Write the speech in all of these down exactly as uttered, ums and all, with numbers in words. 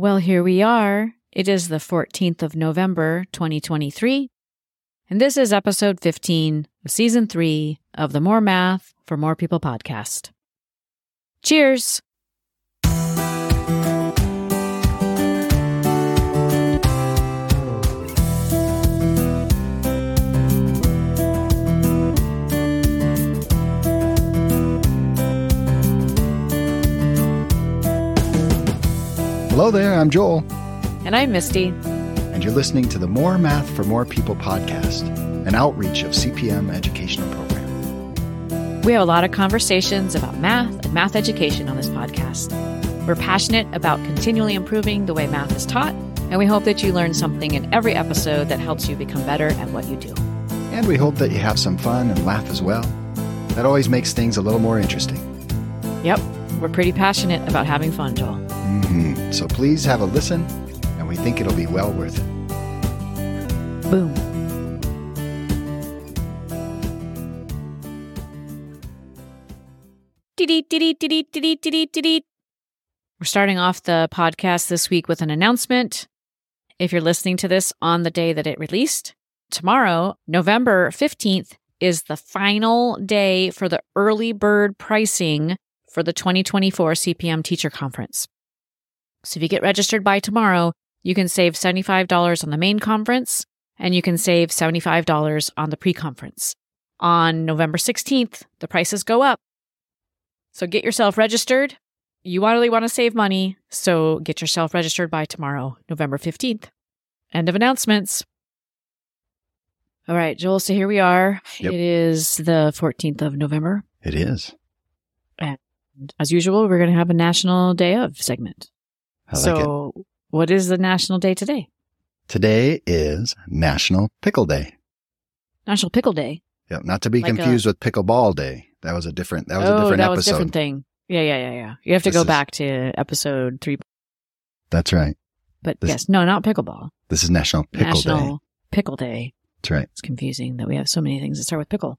Well, here we are. It is the fourteenth of November, twenty twenty-three, and this is episode fifteen of season three of the More Math for More People podcast. Cheers! Hello there, I'm Joel. And I'm Misty. And you're listening to the More Math for More People podcast, an outreach of C P M Educational Program. We have a lot of conversations about math and math education on this podcast. We're passionate about continually improving the way math is taught, and we hope that you learn something in every episode that helps you become better at what you do. And we hope that you have some fun and laugh as well. That always makes things a little more interesting. Yep, we're pretty passionate about having fun, Joel. Mm-hmm. So please have a listen, and we think it'll be well worth it. Boom. We're starting off the podcast this week with an announcement. If you're listening to this on the day that it released, tomorrow, November fifteenth, is the final day for the early bird pricing for the twenty twenty-four C P M Teacher Conference. So if you get registered by tomorrow, you can save seventy-five dollars on the main conference, and you can save seventy-five dollars on the pre-conference. On November sixteenth, the prices go up. So get yourself registered. You really want to save money, so get yourself registered by tomorrow, November fifteenth. End of announcements. All right, Joel, so here we are. Yep. It is the fourteenth of November. It is. And as usual, we're going to have a National Day Of segment. I so like what is the national day today? Today is National Pickle Day. National Pickle Day? Yeah, not to be like confused a, with Pickleball Day. That was a different that was oh, a different that episode. Was a different thing. Yeah, yeah, yeah, yeah. You have to this go is, back to episode three. That's right. But this, yes, no, not pickleball. This is National Pickle national Day. National Pickle Day. That's right. It's confusing that we have so many things that start with pickle.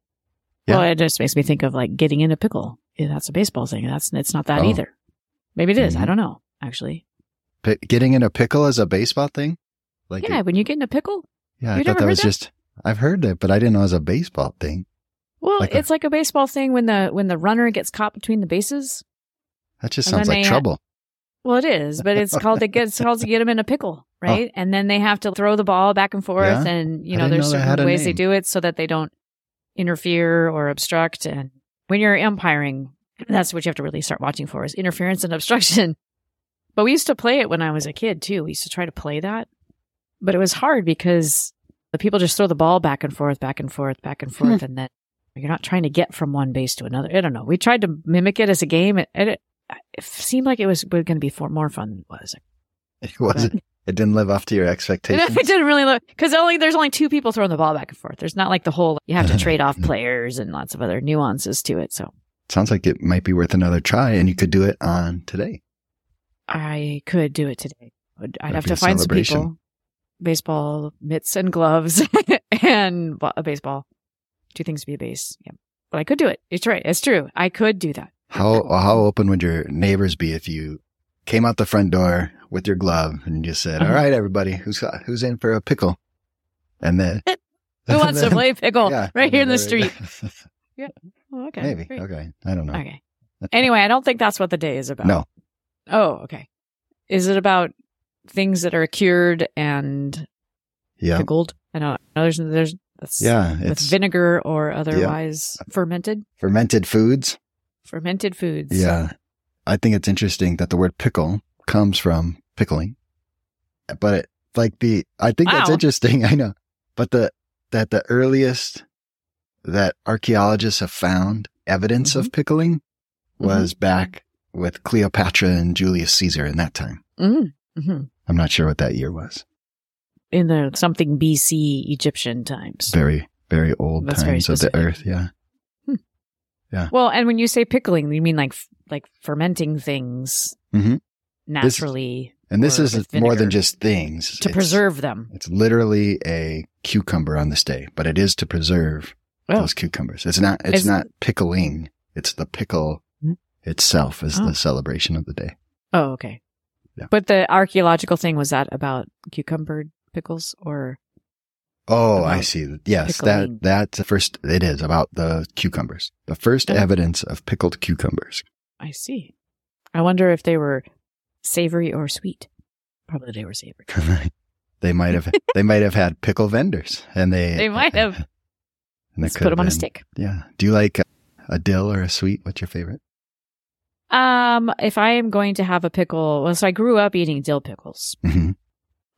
Yeah. Well, it just makes me think of like getting in a pickle. Yeah, that's a baseball thing. That's it's not that oh. either. Maybe it is. Mm-hmm. I don't know, actually. P- getting in a pickle is a baseball thing? Like yeah, it, when you get in a pickle? Yeah, I thought that was that? just, I've heard that, but I didn't know it was a baseball thing. Well, like it's a, like a baseball thing when the when the runner gets caught between the bases. That just sounds like trouble. Ha- well, it is, but it's called, it gets, called to get them in a pickle, right? Oh. And then they have to throw the ball back and forth, yeah? and you know, there's know certain ways name. they do it so that they don't interfere or obstruct. And when you're umpiring, that's what you have to really start watching for is interference and obstruction. But we used to play it when I was a kid, too. We used to try to play that. But it was hard because the people just throw the ball back and forth, back and forth, back and forth. Hmm. And then you're not trying to get from one base to another. I don't know. We tried to mimic it as a game. And it, it seemed like it was going to be more fun than it was. It wasn't. But it didn't live up to your expectations? It didn't really live. Because only, there's only two people throwing the ball back and forth. There's not like the whole, you have to trade off players and lots of other nuances to it. So sounds like it might be worth another try. And you could do it on today. I could do it today. I'd have to find some people, baseball mitts and gloves, and a baseball. Two things to be a base. Yeah, but I could do it. It's right. It's true. I could do that. How how open would your neighbors be if you came out the front door with your glove and just said, "All right, everybody, who's who's in for a pickle?" And then who wants then, to play pickle yeah, right here in the street? Yeah. Well, okay. Maybe. Great. Okay. I don't know. Okay. Anyway, I don't think that's what the day is about. No. Oh, okay. Is it about things that are cured and yeah. pickled? I don't know. There's, there's that's yeah, with vinegar or otherwise yeah. fermented. Fermented foods. Fermented foods. Yeah. I think it's interesting that the word pickle comes from pickling. But it, like the, I think wow. that's interesting. I know. But the, that the earliest that archaeologists have found evidence mm-hmm. of pickling was mm-hmm. back with Cleopatra and Julius Caesar in that time. Mm-hmm. I'm not sure what that year was. In the something B C Egyptian times. Very, very old That's times very of the earth, yeah. Hmm. Yeah. Well, and when you say pickling, you mean like like fermenting things mm-hmm. naturally. This, and this is more than just things. To it's, preserve them. It's literally a cucumber on the stay, but it is to preserve oh. those cucumbers. It's not It's, it's not pickling. It's the pickle itself is oh. the celebration of the day. Oh, okay. Yeah. But the archaeological thing, was that about cucumber pickles or? Oh, I see. Yes, pickling. that that first, it is about the cucumbers. The first oh. evidence of pickled cucumbers. I see. I wonder if they were savory or sweet. Probably they were savory. They might have they might have had pickle vendors. and They They might have. And Let's put them on a stick. Yeah. Do you like a dill or a sweet? What's your favorite? Um, if I am going to have a pickle, well, so I grew up eating dill pickles, mm-hmm.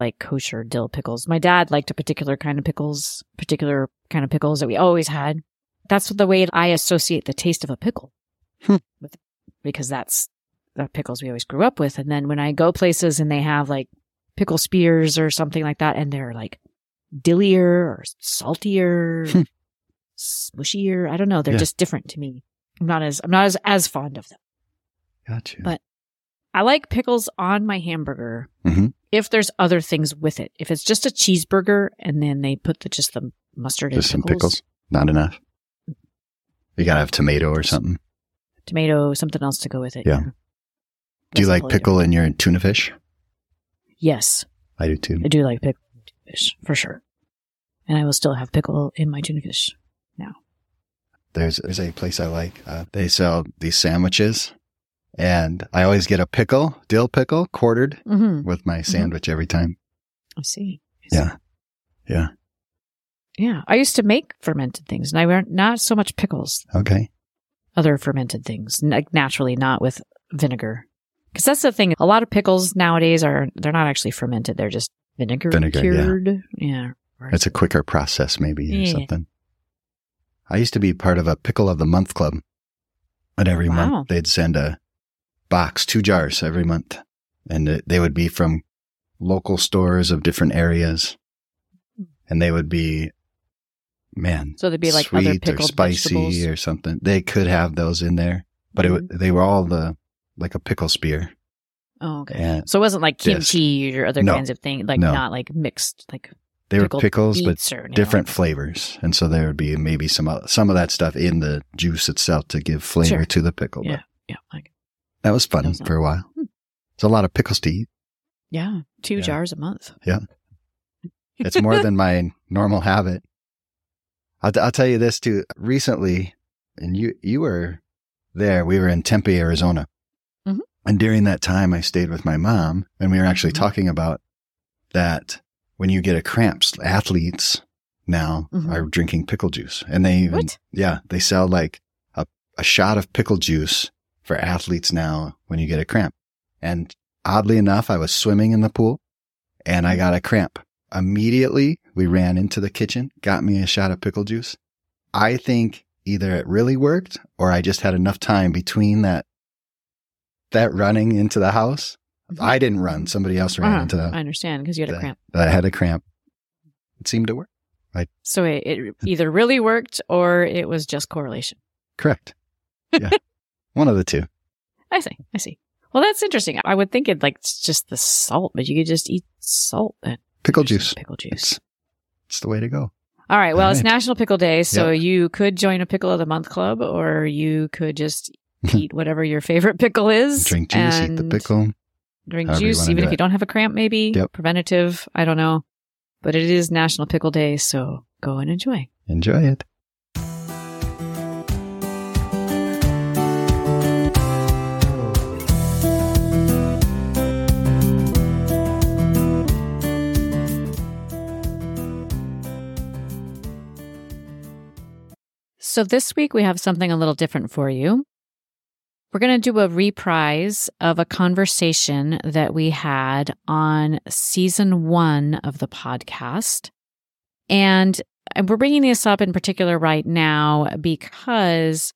like kosher dill pickles. My dad liked a particular kind of pickles, particular kind of pickles that we always had. That's the way I associate the taste of a pickle, hmm. with, because that's the pickles we always grew up with. And then when I go places and they have like pickle spears or something like that, and they're like dillier or saltier. Hmm. Smooshier. I don't know. They're yeah. just different to me. I'm not as I'm not as, as fond of them. Gotcha. But I like pickles on my hamburger mm-hmm. if there's other things with it. If it's just a cheeseburger and then they put the, just the mustard just in pickles. Just some pickles? Not enough? You got to have tomato or something? Tomato, something else to go with it. Yeah. yeah. Do you like pickle in your tuna fish? Yes. I do too. I do like pickle in tuna fish, for sure. And I will still have pickle in my tuna fish. Now. There's there's a place I like. Uh, they sell these sandwiches, and I always get a pickle, dill pickle, quartered mm-hmm. with my sandwich mm-hmm. every time. I see. I see. Yeah, yeah, yeah. I used to make fermented things, and I weren't not so much pickles. Okay. Other fermented things, like naturally, not with vinegar, because that's the thing. A lot of pickles nowadays are they're not actually fermented; they're just vinegar, vinegar cured. Yeah, yeah. It's a quicker process, maybe yeah. or something. I used to be part of a Pickle of the Month club, and every wow. month they'd send a box, two jars every month, and they would be from local stores of different areas, and they would be, man, so they'd be like sweet other pickled or spicy vegetables. Or something. They could have those in there, but mm-hmm. it w- they were all the like a pickle spear. Oh, okay. And so it wasn't like kimchi or other no, kinds of things, like no. not like mixed, like. They were pickles, but or, different know. flavors. And so there would be maybe some some of that stuff in the juice itself to give flavor sure. to the pickle. Yeah, yeah. Like, that was fun that was for a while. Hmm. It's a lot of pickles to eat. Yeah, two yeah. jars a month. Yeah. It's more than my normal habit. I'll, I'll tell you this, too. Recently, and you, you were there, we were in Tempe, Arizona. Mm-hmm. And during that time, I stayed with my mom, and we were actually mm-hmm. talking about that. When you get a cramps, athletes now mm-hmm. are drinking pickle juice. And they even, what? yeah, they sell like a, a shot of pickle juice for athletes now when you get a cramp. And oddly enough, I was swimming in the pool and I got a cramp. Immediately, we ran into the kitchen, got me a shot of pickle juice. I think either it really worked or I just had enough time between that, that running into the house. I didn't run. Somebody else ran uh-huh. into that. I understand because you had a cramp. I had a cramp. It seemed to work. I, so it, it either really worked or it was just correlation. Correct. Yeah. One of the two. I see. I see. Well, that's interesting. I would think it like it's just the salt, but you could just eat salt. And pickle juice. Pickle juice. It's, it's the way to go. All right. Well, All right. It's National Pickle Day, so yep. you could join a Pickle of the Month club or you could just eat whatever your favorite pickle is. Drink juice, and eat the pickle. Drink However juice, even do if it. you don't have a cramp, maybe. Yep. Preventative, I don't know. But it is National Pickle Day, so go and enjoy. Enjoy it. So this week we have something a little different for you. We're going to do a reprise of a conversation that we had on season one of the podcast. And we're bringing this up in particular right now because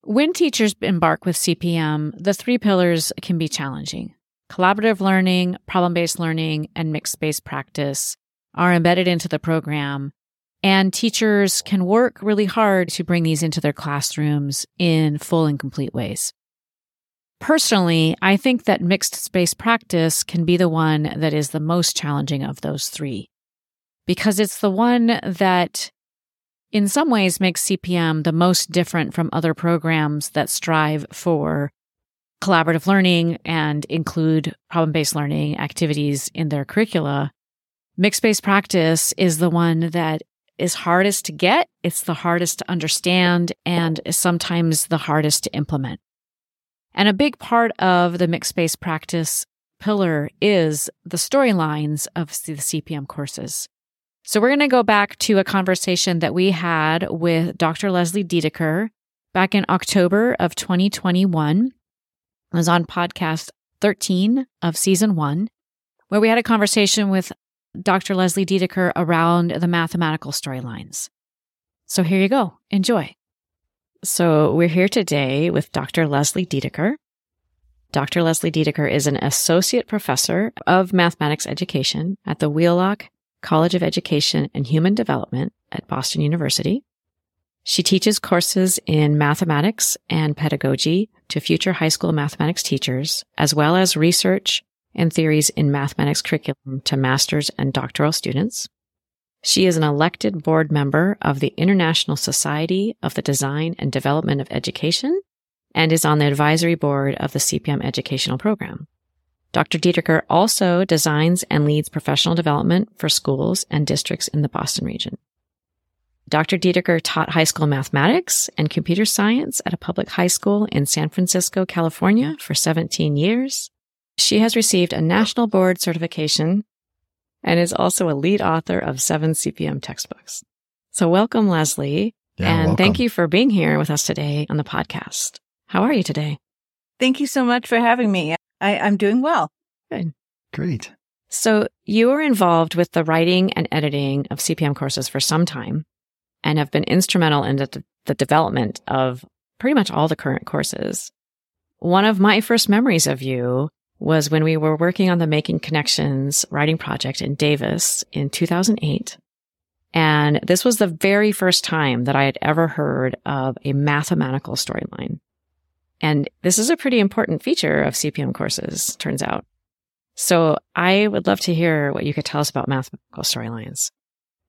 when teachers embark with C P M, the three pillars can be challenging. Collaborative learning, problem-based learning, and mixed-based practice are embedded into the program. And teachers can work really hard to bring these into their classrooms in full and complete ways. Personally, I think that mixed-space practice can be the one that is the most challenging of those three, because it's the one that in some ways makes C P M the most different from other programs that strive for collaborative learning and include problem-based learning activities in their curricula. Mixed-based practice is the one that is hardest to get, it's the hardest to understand, and is sometimes the hardest to implement. And a big part of the mixed-based practice pillar is the storylines of the C P M courses. So we're going to go back to a conversation that we had with Doctor Leslie Dietiker back in October of twenty twenty-one. It was on podcast thirteen of season one, where we had a conversation with Doctor Leslie Dietiker around the mathematical storylines. So here you go. Enjoy. So we're here today with Doctor Leslie Dietiker. Doctor Leslie Dietiker is an associate professor of mathematics education at the Wheelock College of Education and Human Development at Boston University. She teaches courses in mathematics and pedagogy to future high school mathematics teachers, as well as research and theories in mathematics curriculum to master's and doctoral students. She is an elected board member of the International Society of the Design and Development of Education and is on the advisory board of the C P M Educational Program. Doctor Dietiker also designs and leads professional development for schools and districts in the Boston region. Doctor Dietiker taught high school mathematics and computer science at a public high school in San Francisco, California for seventeen years. She has received a national board certification and is also a lead author of seven C P M textbooks. So welcome, Leslie. Yeah, and welcome. Thank you for being here with us today on the podcast. How are you today? Thank you so much for having me. I, I'm doing well. Good. Great. So you were involved with the writing and editing of C P M courses for some time and have been instrumental in the, the development of pretty much all the current courses. One of my first memories of you was when we were working on the Making Connections writing project in Davis in two thousand eight. And this was the very first time that I had ever heard of a mathematical storyline. And this is a pretty important feature of C P M courses, turns out. So I would love to hear what you could tell us about mathematical storylines.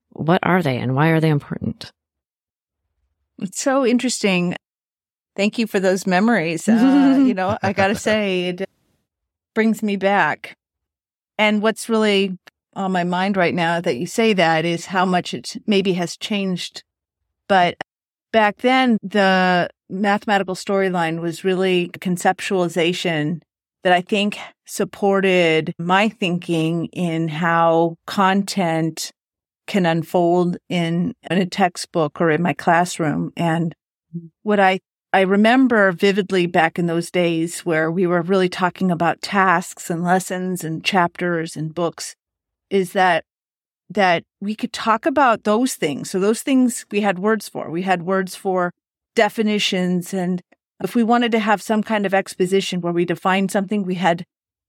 What are they and why are they important? It's so interesting. Thank you for those memories. Uh, you know, I got to say, it brings me back. And what's really on my mind right now that you say that is how much it maybe has changed. But back then, the mathematical storyline was really a conceptualization that I think supported my thinking in how content can unfold in, in a textbook or in my classroom. And what I, I remember vividly back in those days where we were really talking about tasks and lessons and chapters and books is that that we could talk about those things. So those things we had words for. We had words for definitions. And if we wanted to have some kind of exposition where we defined something, we had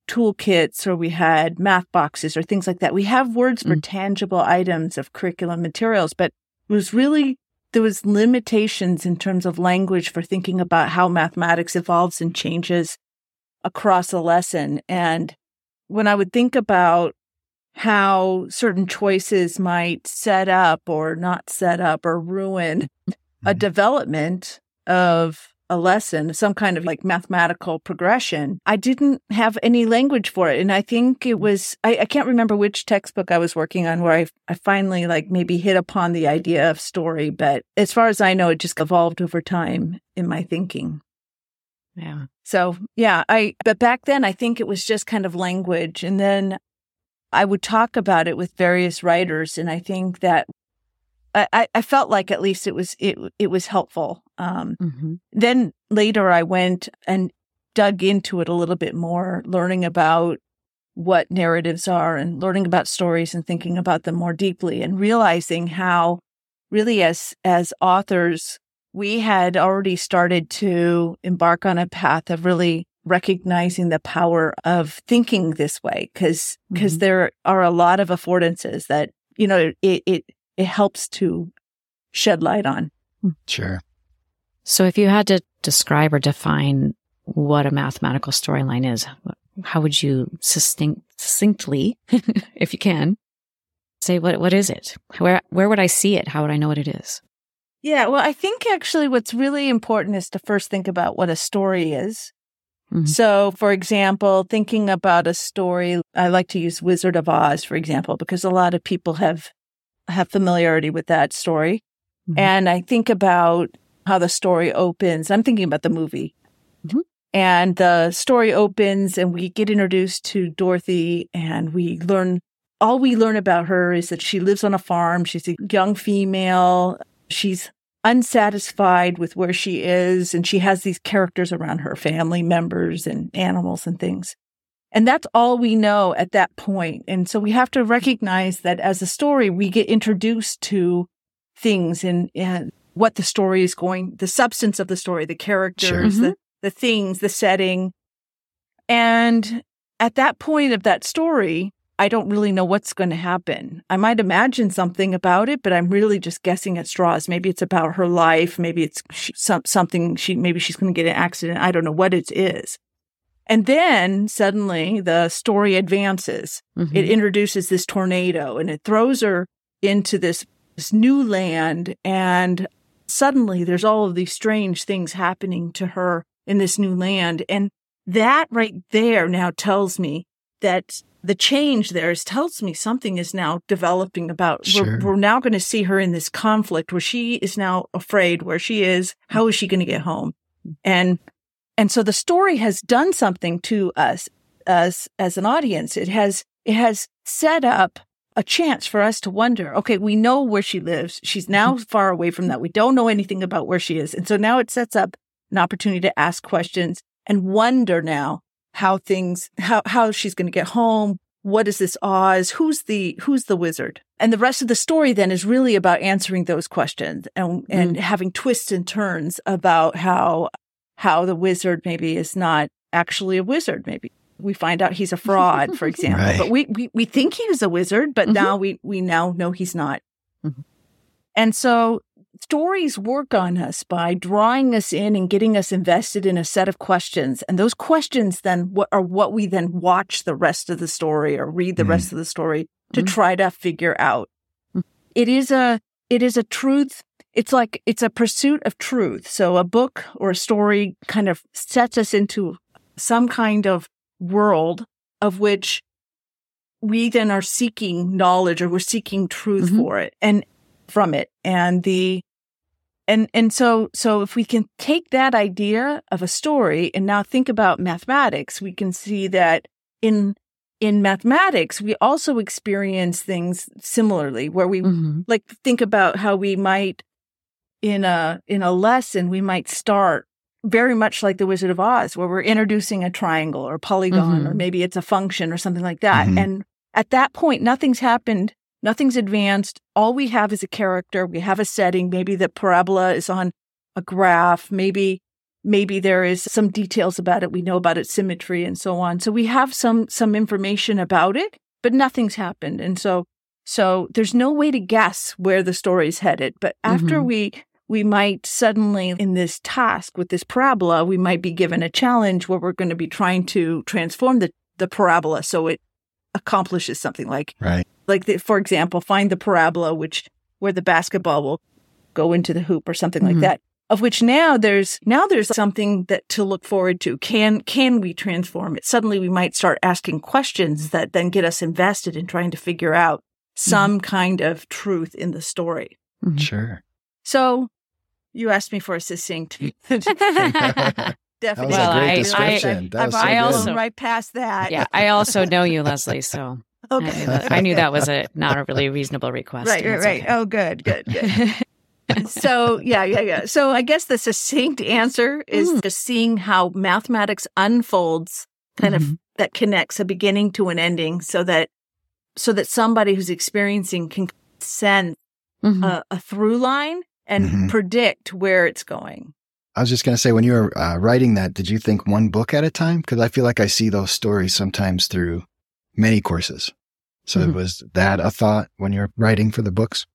toolkits or we had math boxes or things like that. We have words for mm. tangible items of curriculum materials, but it was really, there was limitations in terms of language for thinking about how mathematics evolves and changes across a lesson. And when I would think about how certain choices might set up or not set up or ruin a development of a lesson, some kind of like mathematical progression, I didn't have any language for it. And I think it was, I, I can't remember which textbook I was working on where I, I finally like maybe hit upon the idea of story. But as far as I know, it just evolved over time in my thinking. Yeah. So yeah, I, but back then I think it was just kind of language. And then I would talk about it with various writers. And I think that I, I felt like at least it was it it was helpful. Um, mm-hmm. Then later I went and dug into it a little bit more, learning about what narratives are and learning about stories and thinking about them more deeply and realizing how really as as authors, we had already started to embark on a path of really recognizing the power of thinking this way because because mm-hmm. there are a lot of affordances that, you know, it it it helps to shed light on. Sure. So if you had to describe or define what a mathematical storyline is, how would you succinct, succinctly, if you can, say what what is it? Where where would I see it? How would I know what it is? Yeah, well, I think actually what's really important is to first think about what a story is. Mm-hmm. So, for example, thinking about a story, I like to use Wizard of Oz, for example, because a lot of people have have familiarity with that story. Mm-hmm. And I think about how the story opens. I'm thinking about the movie. Mm-hmm. And the story opens and we get introduced to Dorothy and we learn, all we learn about her is that she lives on a farm. She's a young female. She's unsatisfied with where she is. And she has these characters around her, family members and animals and things. And that's all we know at that point. And so we have to recognize that as a story, we get introduced to things and, and what the story is going, the substance of the story, the characters, sure. mm-hmm. the the things, the setting. And at that point of that story, I don't really know what's going to happen. I might imagine something about it, but I'm really just guessing at straws. Maybe it's about her life. Maybe it's she, some, something, she maybe she's going to get in an accident. I don't know what it is. And then suddenly the story advances. Mm-hmm. It introduces this tornado and it throws her into this, this new land. And suddenly there's all of these strange things happening to her in this new land. And that right there now tells me that the change there is, tells me something is now developing about, sure. we're, we're now going to see her in this conflict where she is now afraid where she is. How is she going to get home? And, and so the story has done something to us as, as an audience. It has, it has set up a chance for us to wonder, okay, we know where she lives. She's now far away from that. We don't know anything about where she is. And so now it sets up an opportunity to ask questions and wonder now how things, how, how she's going to get home. What is this Oz? Who's the, who's the wizard? And the rest of the story then is really about answering those questions and, mm-hmm. and having twists and turns about how, how the wizard maybe is not actually a wizard. Maybe we find out he's a fraud, for example, right. but we, we, we think he was a wizard, but mm-hmm. now we, we now know he's not. Mm-hmm. And so stories work on us by drawing us in and getting us invested in a set of questions. And those questions then are what we then watch the rest of the story or read the mm-hmm. rest of the story to mm-hmm. try to figure out. Mm-hmm. It is a, it is a truth. It's like, it's a pursuit of truth. So a book or a story kind of sets us into some kind of world of which we then are seeking knowledge or we're seeking truth mm-hmm. for it. And from it. And the, and, and so, so if we can take that idea of a story and now think about mathematics, we can see that in, in mathematics, we also experience things similarly where we mm-hmm. like think about how we might in a, in a lesson, we might start very much like the Wizard of Oz, where we're introducing a triangle or a polygon, mm-hmm. or maybe it's a function or something like that. Mm-hmm. And at that point, nothing's happened. Nothing's advanced. All we have is a character. We have a setting. Maybe the parabola is on a graph. Maybe, maybe there is some details about it. We know about its symmetry and so on. So we have some, some information about it, but nothing's happened. And so, so there's no way to guess where the story's headed. But after mm-hmm. we, we might suddenly in this task with this parabola, we might be given a challenge where we're going to be trying to transform the, the parabola. So it accomplishes something like, right. Like, the, for example, find the parabola, which where the basketball will go into the hoop or something mm-hmm. like that, of which now there's now there's something that to look forward to. Can can we transform it? Suddenly we might start asking questions that then get us invested in trying to figure out some mm-hmm. kind of truth in the story. Mm-hmm. Sure. So you asked me for a succinct. Definitely. That was a great description. I, I, I, so I also right past that. Yeah, I also know you, Leslie, so. Okay. I knew that was a not a really reasonable request. Right, right, right. Okay. Oh, good, good, good. So, yeah, yeah, yeah. So I guess the succinct answer is mm. just seeing how mathematics unfolds, kind mm-hmm. of that connects a beginning to an ending so that so that somebody who's experiencing can sense mm-hmm. a, a through line and mm-hmm. predict where it's going. I was just going to say, when you were uh, writing that, did you think one book at a time? Because I feel like I see those stories sometimes through many courses. So mm-hmm. was that a thought when you're writing for the books?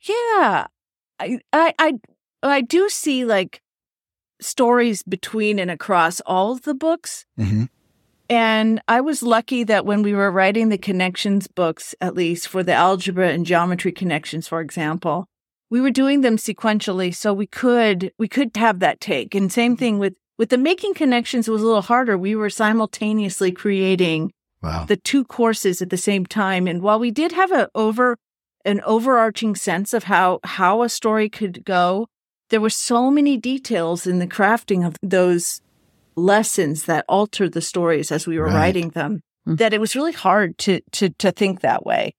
Yeah. I, I I I do see like stories between and across all of the books. Mm-hmm. And I was lucky that when we were writing the connections books, at least for the algebra and geometry connections, for example, we were doing them sequentially. So we could we could have that take. And same thing with With the Making Connections, it was a little harder. We were simultaneously creating wow. the two courses at the same time. And while we did have a over an overarching sense of how, how a story could go, there were so many details in the crafting of those lessons that altered the stories as we were right. writing them, mm-hmm. that it was really hard to to to think that way.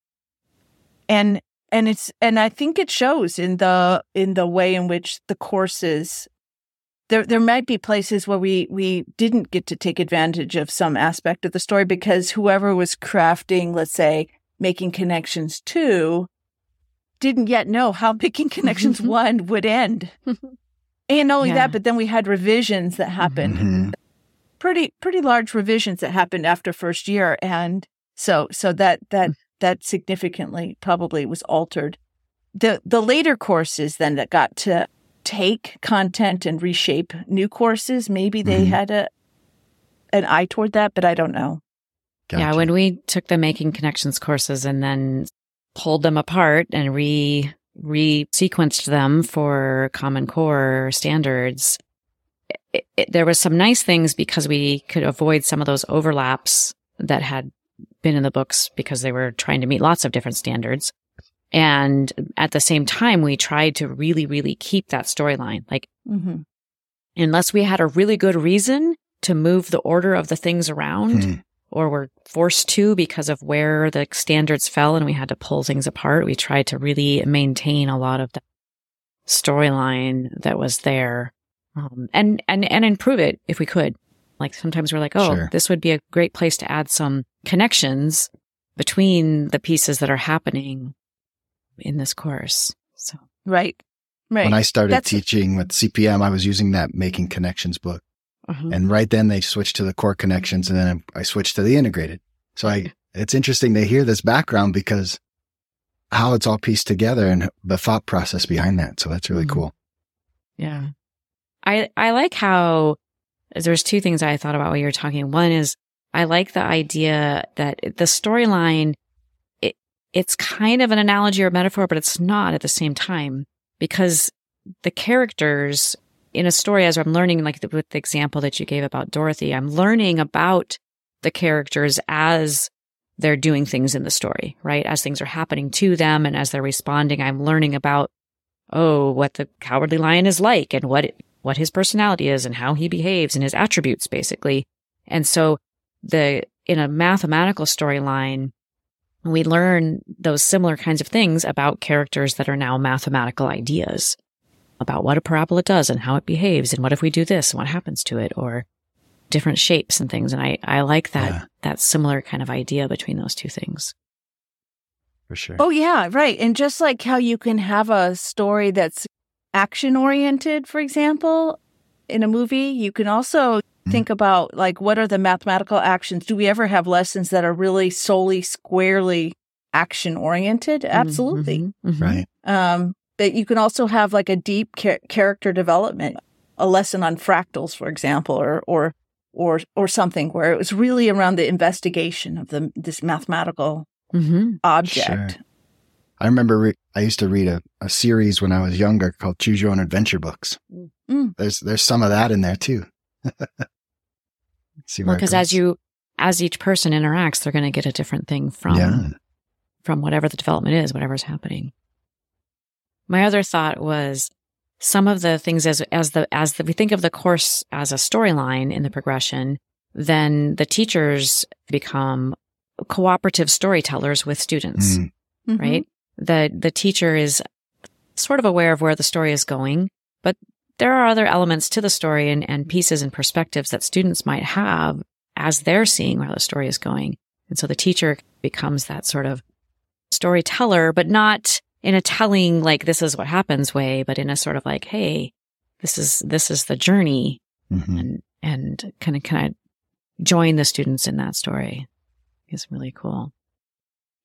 And and it's and I think it shows in the in the way in which the courses. There there might be places where we, we didn't get to take advantage of some aspect of the story because whoever was crafting, let's say, Making Connections two, didn't yet know how Making Connections one would end. And not only yeah. that, but then we had revisions that happened. Mm-hmm. Pretty pretty large revisions that happened after first year. And so so that that that significantly probably was altered. The the later courses then that got to take content and reshape new courses. Maybe they mm-hmm. had a an eye toward that, but I don't know. Gotcha. Yeah, when we took the Making Connections courses and then pulled them apart and re re-sequenced them for Common Core standards, it, it, there was some nice things because we could avoid some of those overlaps that had been in the books because they were trying to meet lots of different standards. And at the same time, we tried to really, really keep that storyline. Like, mm-hmm. unless we had a really good reason to move the order of the things around mm. or were forced to because of where the standards fell and we had to pull things apart, we tried to really maintain a lot of the storyline that was there um, and, and, and improve it if we could. Like, sometimes we're like, oh, sure. this would be a great place to add some connections between the pieces that are happening in this course. So right, right. When I started That's teaching with C P M, I was using that Making Connections book. Uh-huh. And right then they switched to the core connections and then I switched to the integrated. So I, it's interesting to hear this background because how it's all pieced together and the thought process behind that. So that's really mm-hmm. cool. Yeah. I, I like how there's two things I thought about while you were talking. One is I like the idea that the storyline, it's kind of an analogy or metaphor, but it's not at the same time because the characters in a story, as I'm learning, like the, with the example that you gave about Dorothy, I'm learning about the characters as they're doing things in the story, right? As things are happening to them and as they're responding, I'm learning about, oh, what the Cowardly Lion is like and what it, what his personality is and how he behaves and his attributes, basically. And so the in a mathematical storyline, we learn those similar kinds of things about characters that are now mathematical ideas about what a parabola does and how it behaves and what if we do this and what happens to it or different shapes and things. And I, I like that, yeah. that similar kind of idea between those two things. For sure. Oh, yeah, right. And just like how you can have a story that's action-oriented, for example, in a movie, you can also think about, like, what are the mathematical actions? Do we ever have lessons that are really solely, squarely action-oriented? Absolutely. Mm-hmm. Mm-hmm. Right. Um, but you can also have, like, a deep char- character development, a lesson on fractals, for example, or or or or something where it was really around the investigation of the this mathematical mm-hmm. object. Sure. I remember re- I used to read a, a series when I was younger called Choose Your Own Adventure books. Mm-hmm. There's There's some of that in there, too. Well, because as you, as each person interacts, they're going to get a different thing from, yeah. from whatever the development is, whatever's happening. My other thought was some of the things as as the as the, we think of the course as a storyline in the progression, then the teachers become cooperative storytellers with students, mm-hmm. right? The the teacher is sort of aware of where the story is going, but there are other elements to the story and, and pieces and perspectives that students might have as they're seeing where the story is going. And so the teacher becomes that sort of storyteller, but not in a telling, like, this is what happens way, but in a sort of like, hey, this is, this is the journey mm-hmm. and, and kind of, kind of join the students in that story. It's really cool.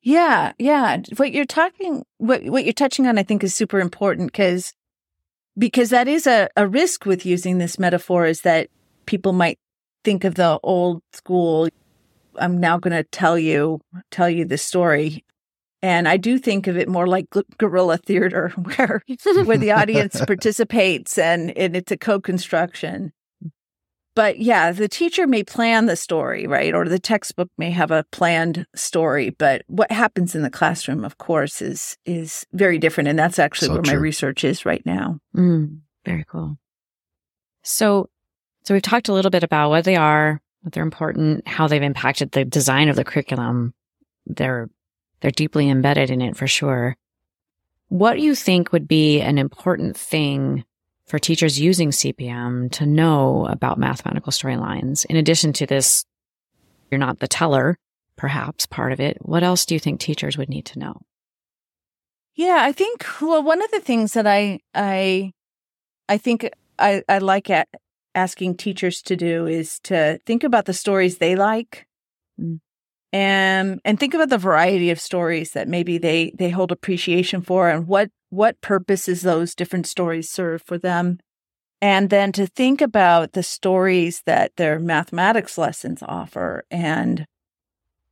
Yeah. Yeah. What you're talking, what, what you're touching on, I think is super important because Because that is a, a risk with using this metaphor is that people might think of the old school, I'm now going to tell you, tell you this story. And I do think of it more like guerrilla theater where where the audience participates and, and it's a co-construction. But yeah, the teacher may plan the story, right? Or the textbook may have a planned story. But what happens in the classroom, of course, is is very different. And that's actually so where true. my research is right now. Mm, very cool. So, so we've talked a little bit about what they are, what they're important, how they've impacted the design of the curriculum. They're they're deeply embedded in it for sure. What do you think would be an important thing for teachers using C P M to know about mathematical storylines? In addition to this, you're not the teller, perhaps part of it. What else do you think teachers would need to know? Yeah, I think, well, one of the things that I I I think I, I like at asking teachers to do is to think about the stories they like. Mm. And and think about the variety of stories that maybe they, they hold appreciation for, and what, what purposes those different stories serve for them. And then to think about the stories that their mathematics lessons offer, and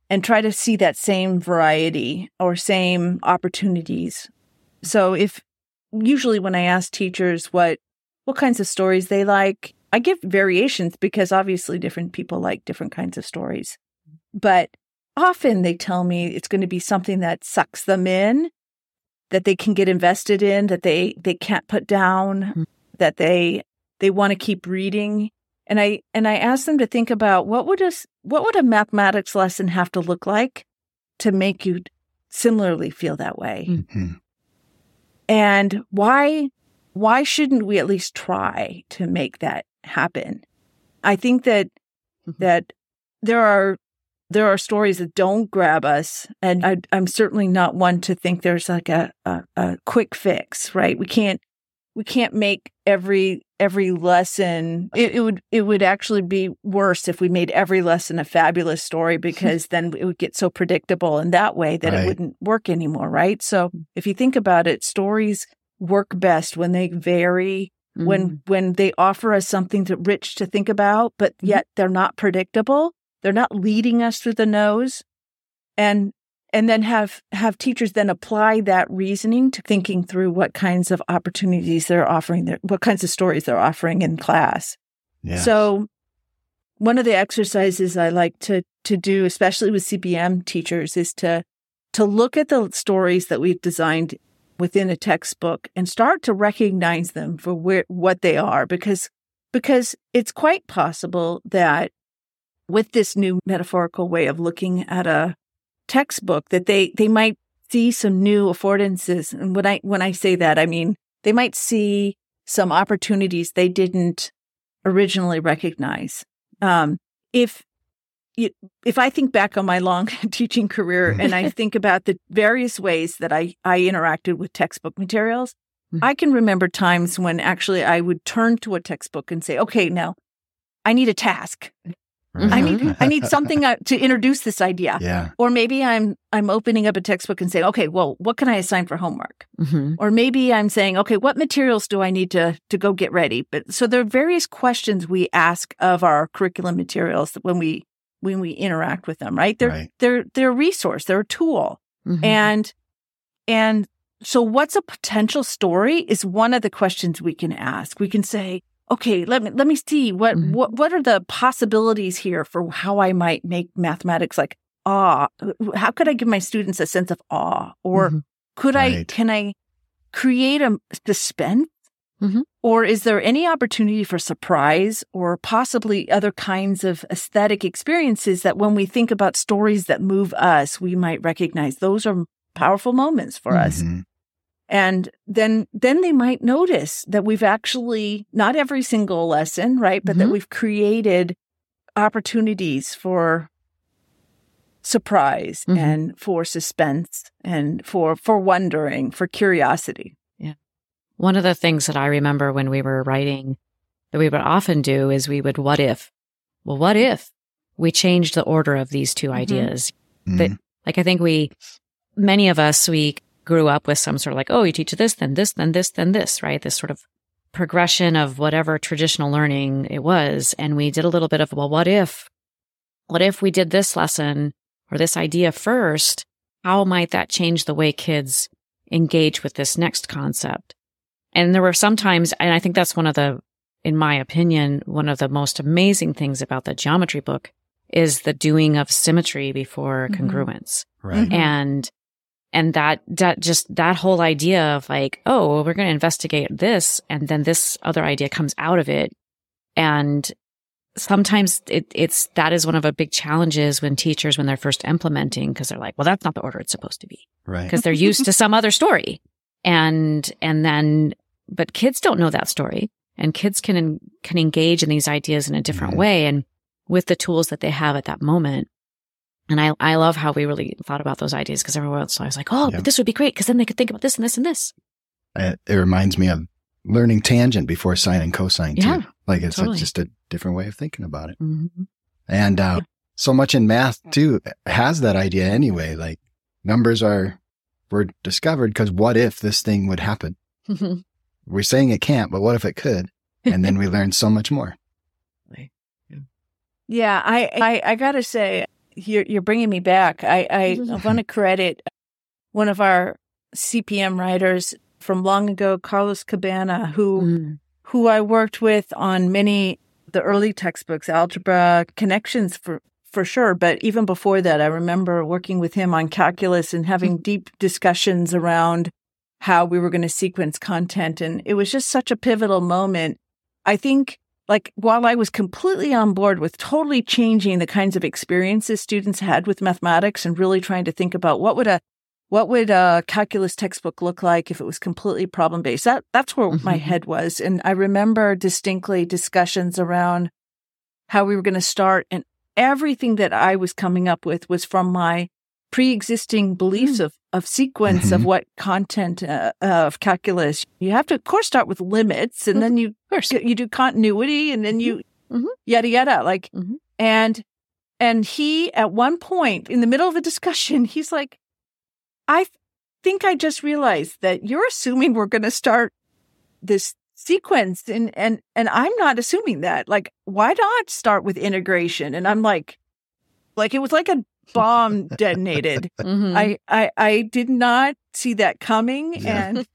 and try to see that same variety or same opportunities. So if usually when I ask teachers what what kinds of stories they like, I give variations because obviously different people like different kinds of stories. But often they tell me it's going to be something that sucks them in, that they can get invested in, that they, they can't put down, mm-hmm. that they they want to keep reading. And I and I ask them to think about what would a, what would a mathematics lesson have to look like to make you similarly feel that way? Mm-hmm. And why why shouldn't we at least try to make that happen? I think that mm-hmm. that there are There are stories that don't grab us, and I, I'm certainly not one to think there's like a, a, a quick fix, right? We can't we can't make every every lesson. It, it would it would actually be worse if we made every lesson a fabulous story, because then it would get so predictable in that way that right. it wouldn't work anymore, right? So if you think about it, stories work best when they vary, mm-hmm. when when they offer us something to, rich to think about, but yet they're not predictable. They're not leading us through the nose, and and then have, have teachers then apply that reasoning to thinking through what kinds of opportunities they're offering, their, what kinds of stories they're offering in class. Yes. So one of the exercises I like to to do, especially with C P M teachers, is to to look at the stories that we've designed within a textbook and start to recognize them for where, what they are, because because it's quite possible that with this new metaphorical way of looking at a textbook, that they, they might see some new affordances. And when I when I say that, I mean, they might see some opportunities they didn't originally recognize. Um, if you, if I think back on my long teaching career and I think about the various ways that I, I interacted with textbook materials, mm-hmm. I can remember times when actually I would turn to a textbook and say, okay, now I need a task. Mm-hmm. I need I need something to introduce this idea, yeah. Or maybe I'm I'm opening up a textbook and saying, okay, well, what can I assign for homework? Mm-hmm. Or maybe I'm saying, okay, what materials do I need to to go get ready? But so there are various questions we ask of our curriculum materials when we when we interact with them, right? They're right. they're they're a resource, they're a tool, mm-hmm. and and so what's a potential story is one of the questions we can ask. We can say, okay, let me let me see what, mm-hmm. what what are the possibilities here for how I might make mathematics like awe. How could I give my students a sense of awe? Or mm-hmm. could right. I can I create a suspense? Mm-hmm. Or is there any opportunity for surprise or possibly other kinds of aesthetic experiences that when we think about stories that move us, we might recognize those are powerful moments for mm-hmm. us. And then then they might notice that we've actually, not every single lesson, right, but mm-hmm. that we've created opportunities for surprise mm-hmm. and for suspense and for, for wondering, for curiosity. Yeah. One of the things that I remember when we were writing that we would often do is we would, what if? Well, what if we changed the order of these two mm-hmm. ideas? Mm-hmm. But like I think we, many of us, we... grew up with some sort of like, oh, you teach this, then this, then this, then this, right? This sort of progression of whatever traditional learning it was. And we did a little bit of, well, what if, what if we did this lesson or this idea first? How might that change the way kids engage with this next concept? And there were sometimes, and I think that's one of the in my opinion, one of the most amazing things about the geometry book is the doing of symmetry before mm-hmm. congruence. Right. Mm-hmm. And and that that just that whole idea of like, oh, well, we're going to investigate this, and then this other idea comes out of it. And sometimes it, it's that is one of the big challenges when teachers, when they're first implementing, because they're like, well, that's not the order it's supposed to be. Right. Because they're used to some other story. And and then, but kids don't know that story. And kids can can engage in these ideas in a different mm-hmm. way. And with the tools that they have at that moment. And I, I love how we really thought about those ideas, because everyone else, I was like, oh, yeah. but this would be great, because then they could think about this and this and this. It, it reminds me of learning tangent before sine and cosine, yeah, too. Like it's totally. a, just a different way of thinking about it. Mm-hmm. And uh, yeah. so much in math, too, has that idea anyway. Like numbers are were discovered because what if this thing would happen? Mm-hmm. We're saying it can't, but what if it could? And then we learn so much more. Yeah, I, I, I gotta say, you're, you're bringing me back. I, I want to credit one of our C P M writers from long ago, Carlos Cabana, who mm. who I worked with on many the early textbooks, Algebra Connections for, for sure. But even before that, I remember working with him on calculus and having mm. deep discussions around how we were going to sequence content. And it was just such a pivotal moment. I think Like, while I was completely on board with totally changing the kinds of experiences students had with mathematics and really trying to think about what would a what would a calculus textbook look like if it was completely problem-based, that that's where mm-hmm. my head was. And I remember distinctly discussions around how we were going to start. And everything that I was coming up with was from my pre-existing beliefs mm-hmm. of, of sequence mm-hmm. of what content uh, uh, of calculus. You have to, of course, start with limits, and mm-hmm. then you you do continuity, and then you mm-hmm. yada yada. Like mm-hmm. and and he at one point in the middle of a discussion, he's like, "I th- think I just realized that you're assuming we're going to start this sequence, and and and I'm not assuming that. Like, why not start with integration?" And I'm like, like it was like a bomb detonated. Mm-hmm. I, I I did not see that coming, yeah. and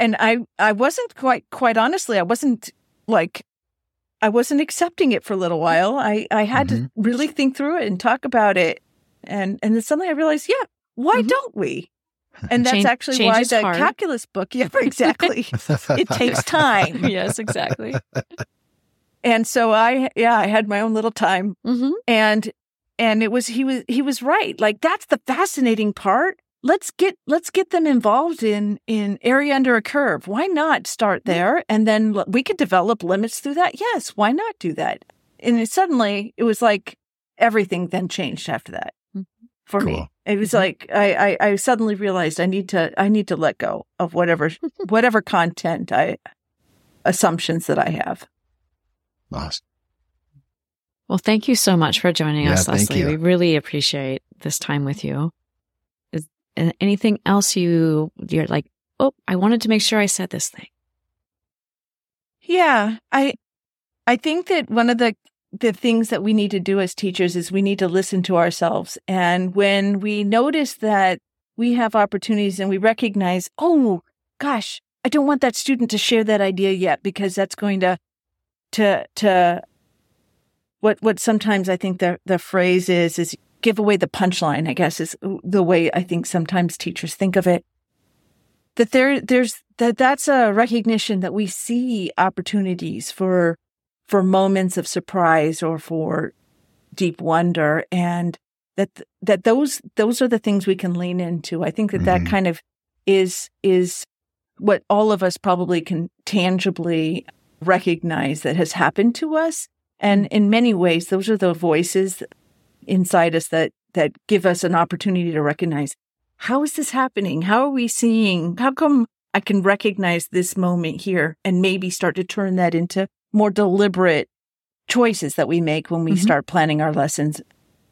and I I wasn't quite quite honestly I wasn't like I wasn't accepting it for a little while. I, I had mm-hmm. to really think through it and talk about it, and and then suddenly I realized, yeah, why mm-hmm. don't we? And that's Change, actually why the hard. calculus book. Yeah, exactly. It takes time. Yes, exactly. And so I yeah I had my own little time, mm-hmm. and. And it was he was he was right. Like, that's the fascinating part. Let's get let's get them involved in in area under a curve. Why not start there? And then we could develop limits through that. Yes, why not do that? And it suddenly it was like everything then changed after that for cool. me. It was like I, I I suddenly realized I need to I need to let go of whatever whatever content I assumptions that I have. Lost. Well, thank you so much for joining yeah, us, Leslie. We really appreciate this time with you. Is anything else you, you're like, oh, I wanted to make sure I said this thing? Yeah, I I think that one of the, the things that we need to do as teachers is we need to listen to ourselves. And when we notice that we have opportunities and we recognize, oh, gosh, I don't want that student to share that idea yet, because that's going to, to, to, What what sometimes I think the, the phrase is, is give away the punchline, I guess, is the way I think sometimes teachers think of it. That there there's that that's a recognition that we see opportunities for for moments of surprise or for deep wonder, and that that those those are the things we can lean into. I think that mm-hmm. that kind of is is what all of us probably can tangibly recognize that has happened to us. And in many ways, those are the voices inside us that, that give us an opportunity to recognize, how is this happening? How are we seeing? How come I can recognize this moment here and maybe start to turn that into more deliberate choices that we make when we mm-hmm. start planning our lessons,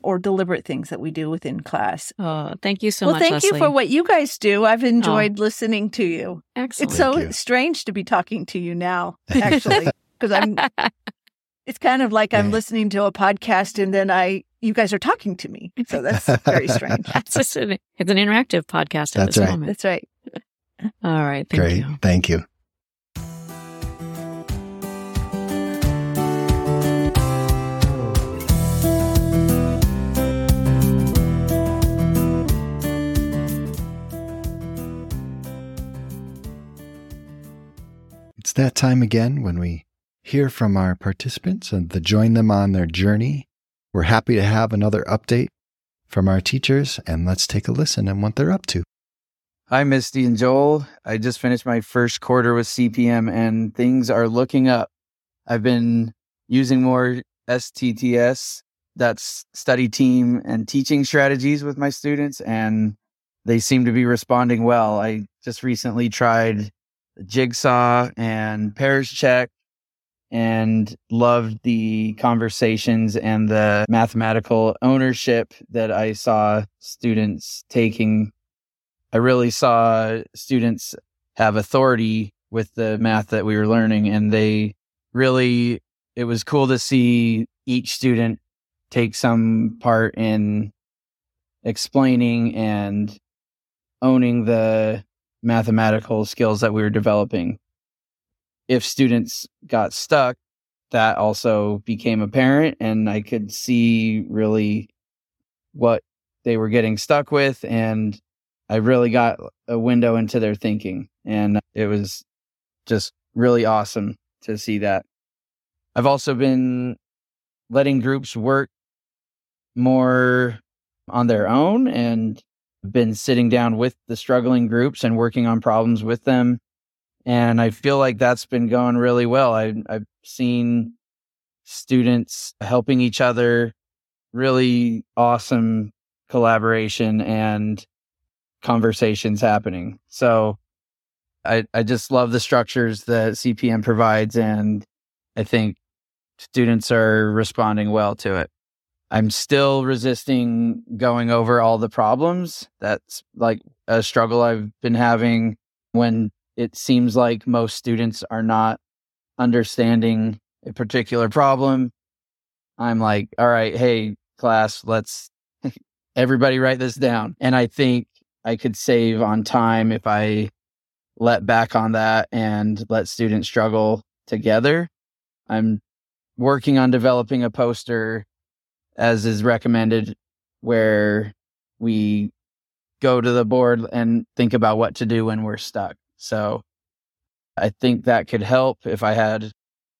or deliberate things that we do within class? Oh, thank you so well, much, Well, thank Leslie. you for what you guys do. I've enjoyed oh. listening to you. Excellent. It's so strange to be talking to you now, actually, because I'm... It's kind of like I'm listening to a podcast, and then I, you guys are talking to me. So that's very strange. That's just an, it's an interactive podcast at that's this right. moment. That's right. All right. Thank Great. you. Thank you. that time again when we hear from our participants and to join them on their journey. We're happy to have another update from our teachers, and let's take a listen and what they're up to. Hi, Misty and Joel. I just finished my first quarter with C P M and things are looking up. I've been using more S T T S, that's study team and teaching strategies with my students, and they seem to be responding well. I just recently tried Jigsaw and Pairs Check and loved the conversations and the mathematical ownership that I saw students taking. I really saw students have authority with the math that we were learning, and they really, it was cool to see each student take some part in explaining and owning the mathematical skills that we were developing. If students got stuck, that also became apparent, and I could see really what they were getting stuck with, and I really got a window into their thinking, and it was just really awesome to see that. I've also been letting groups work more on their own and been sitting down with the struggling groups and working on problems with them. And I feel like that's been going really well. I, I've seen students helping each other, really awesome collaboration and conversations happening. So I, I just love the structures that C P M provides, and I think students are responding well to it. I'm still resisting going over all the problems. That's like a struggle I've been having when it seems like most students are not understanding a particular problem. I'm like, all right, hey, class, let's everybody write this down. And I think I could save on time if I let back on that and let students struggle together. I'm working on developing a poster, as is recommended, where we go to the board and think about what to do when we're stuck. So I think that could help if I had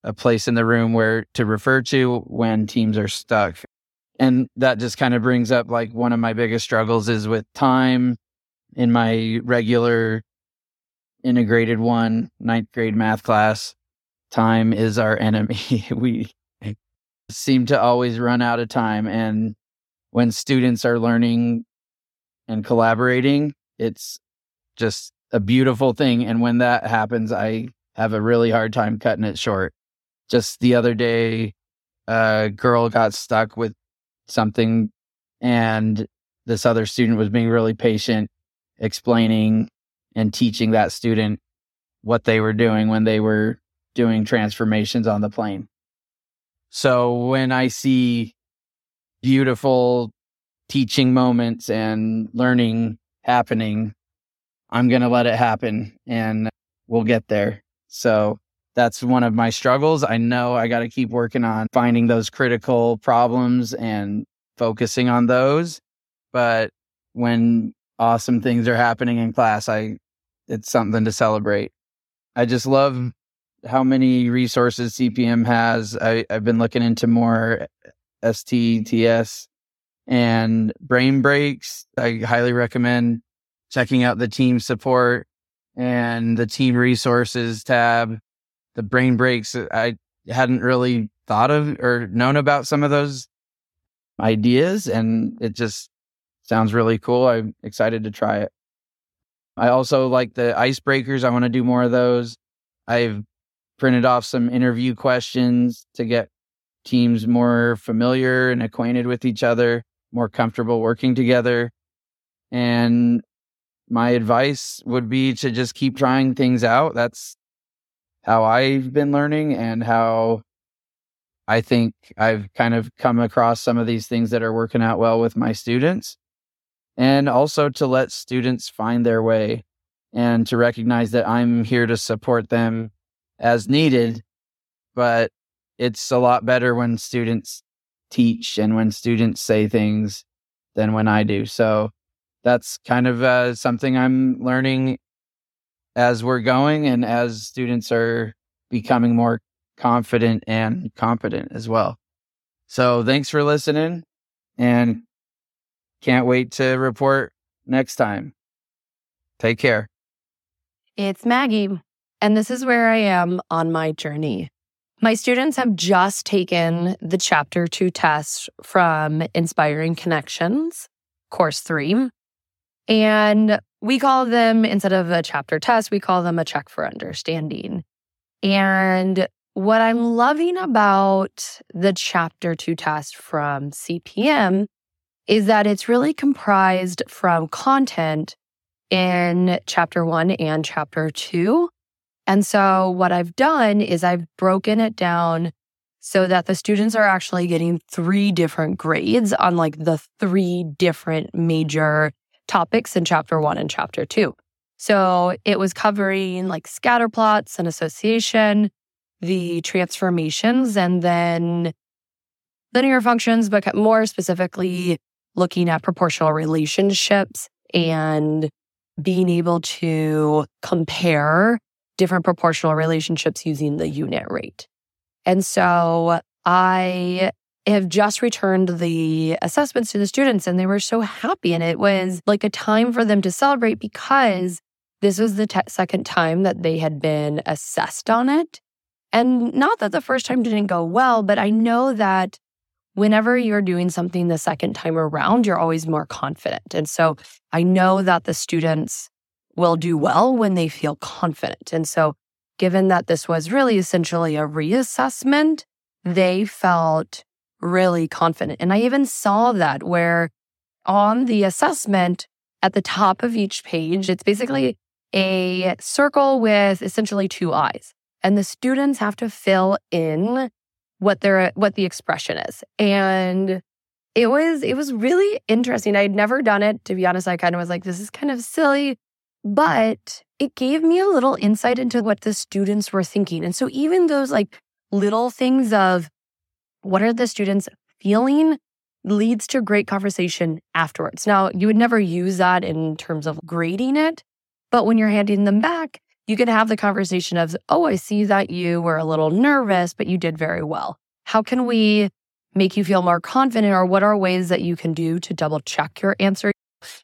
a place in the room where to refer to when teams are stuck. And that just kind of brings up like one of my biggest struggles is with time in my regular integrated one, ninth grade math class. Time is our enemy. We seem to always run out of time. And when students are learning and collaborating, it's just a beautiful thing. And when that happens, I have a really hard time cutting it short. Just the other day, a girl got stuck with something, and this other student was being really patient, explaining and teaching that student what they were doing when they were doing transformations on the plane. So when I see beautiful teaching moments and learning happening, I'm going to let it happen and we'll get there. So that's one of my struggles. I know I got to keep working on finding those critical problems and focusing on those. But when awesome things are happening in class, I it's something to celebrate. I just love how many resources C P M has. I, I've been looking into more S T T S and brain breaks. I highly recommend checking out the team support and the team resources tab. The brain breaks, I hadn't really thought of or known about some of those ideas, and it just sounds really cool. I'm excited to try it. I also like the icebreakers. I want to do more of those. I've printed off some interview questions to get teams more familiar and acquainted with each other, more comfortable working together. And my advice would be to just keep trying things out. That's how I've been learning and how I think I've kind of come across some of these things that are working out well with my students. And also to let students find their way and to recognize that I'm here to support them as needed, but it's a lot better when students teach and when students say things than when I do. So that's kind of uh, something I'm learning as we're going and as students are becoming more confident and competent as well. So thanks for listening, and can't wait to report next time. Take care. It's Maggie, and this is where I am on my journey. My students have just taken the Chapter two test from Inspiring Connections, Course three, and we call them, instead of a chapter test, we call them a check for understanding. And what I'm loving about the Chapter two test from C P M is that it's really comprised from content in Chapter one and Chapter two. And so what I've done is I've broken it down so that the students are actually getting three different grades on like the three different major topics in Chapter one and Chapter two. So it was covering like scatter plots and association, the transformations, and then linear functions, but more specifically looking at proportional relationships and being able to compare different proportional relationships using the unit rate. And so I have just returned the assessments to the students, and they were so happy. And it was like a time for them to celebrate because this was the te- second time that they had been assessed on it. And not that the first time didn't go well, but I know that whenever you're doing something the second time around, you're always more confident. And so I know that the students will do well when they feel confident. And so given that this was really essentially a reassessment, they felt really confident. And I even saw that where on the assessment, at the top of each page, it's basically a circle with essentially two eyes. And the students have to fill in what their what the expression is. And it was it was really interesting. I had never done it. To be honest, I kind of was like, this is kind of silly. But it gave me a little insight into what the students were thinking. And so even those like little things of what are the students feeling leads to great conversation afterwards. Now, you would never use that in terms of grading it, but when you're handing them back, you can have the conversation of, oh, I see that you were a little nervous, but you did very well. How can we make you feel more confident, or what are ways that you can do to double check your answer?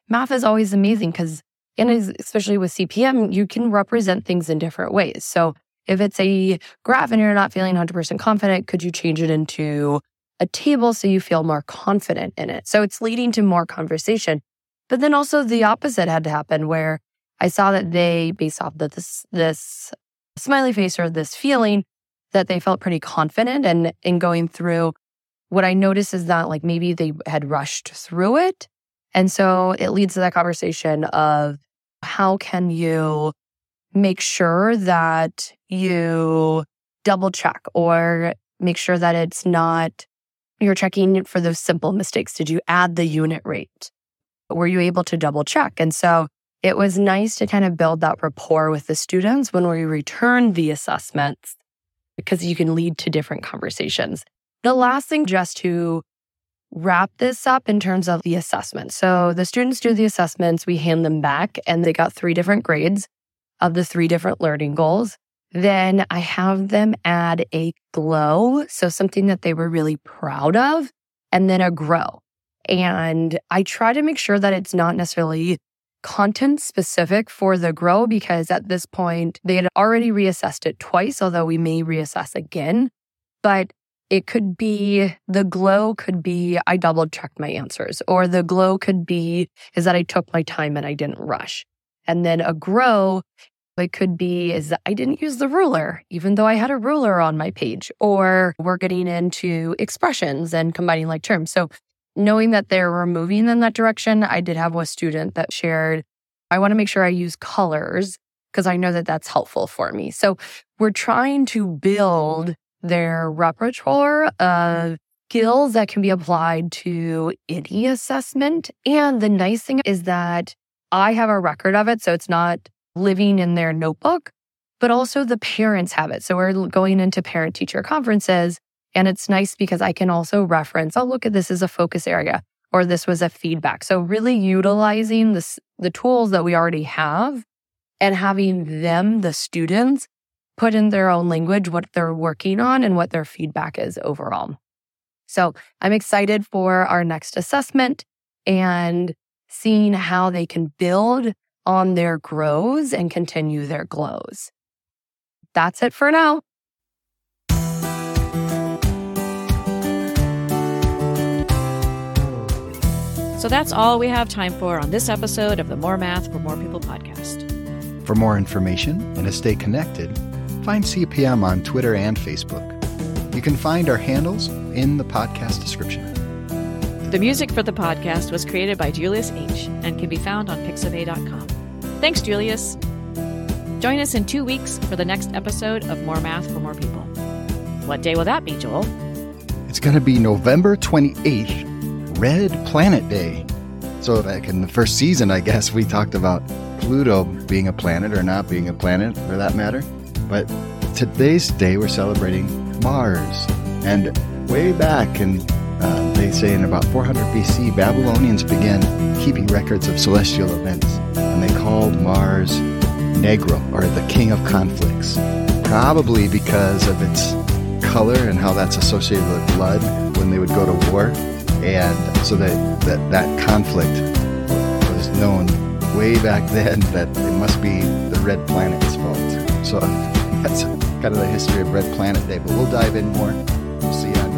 Math is always amazing because and especially with C P M, you can represent things in different ways. So if it's a graph and you're not feeling one hundred percent confident, could you change it into a table so you feel more confident in it? So it's leading to more conversation. But then also the opposite had to happen where I saw that they, based off the, this, this smiley face or this feeling, that they felt pretty confident. And in going through, what I noticed is that like maybe they had rushed through it. And so it leads to that conversation of how can you make sure that you double check or make sure that it's not, you're checking for those simple mistakes. Did you add the unit rate? Were you able to double check? And so it was nice to kind of build that rapport with the students when we return the assessments, because you can lead to different conversations. The last thing, just to wrap this up in terms of the assessment. So the students do the assessments, we hand them back, and they got three different grades of the three different learning goals. Then I have them add a glow, so something that they were really proud of, and then a grow. And I try to make sure that it's not necessarily content specific for the grow, because at this point, they had already reassessed it twice, although we may reassess again. But it could be, the glow could be, I double checked my answers. Or the glow could be, is that I took my time and I didn't rush. And then a grow, it could be, is that I didn't use the ruler, even though I had a ruler on my page. Or we're getting into expressions and combining like terms. So knowing that they were moving in that direction, I did have a student that shared, I want to make sure I use colors because I know that that's helpful for me. So we're trying to build their repertoire of skills that can be applied to any assessment. And the nice thing is that I have a record of it, so it's not living in their notebook, but also the parents have it. So we're going into parent-teacher conferences, and it's nice because I can also reference, oh, look at this as a focus area, or this was a feedback. So really utilizing this, the tools that we already have and having them, the students, put in their own language what they're working on and what their feedback is overall. So I'm excited for our next assessment and seeing how they can build on their grows and continue their glows. That's it for now. So that's all we have time for on this episode of the More Math for More People podcast. For more information and to stay connected, find C P M on Twitter and Facebook. You can find our handles in the podcast description. The music for the podcast was created by Julius H. and can be found on pixabay dot com. Thanks, Julius. Join us in two weeks for the next episode of More Math for More People. What day will that be, Joel? It's going to be November twenty-eighth, Red Planet Day. So back in the first season, I guess, we talked about Pluto being a planet or not being a planet, for that matter. But today's day, we're celebrating Mars. And way back, and uh, they say in about four hundred B C, Babylonians began keeping records of celestial events. And they called Mars Negro, or the King of Conflicts. Probably because of its color and how that's associated with blood when they would go to war. And so that that, that conflict was known way back then, that it must be the Red Planet's fault. So that's kind of the history of Red Planet Day, but we'll dive in more. We'll see you on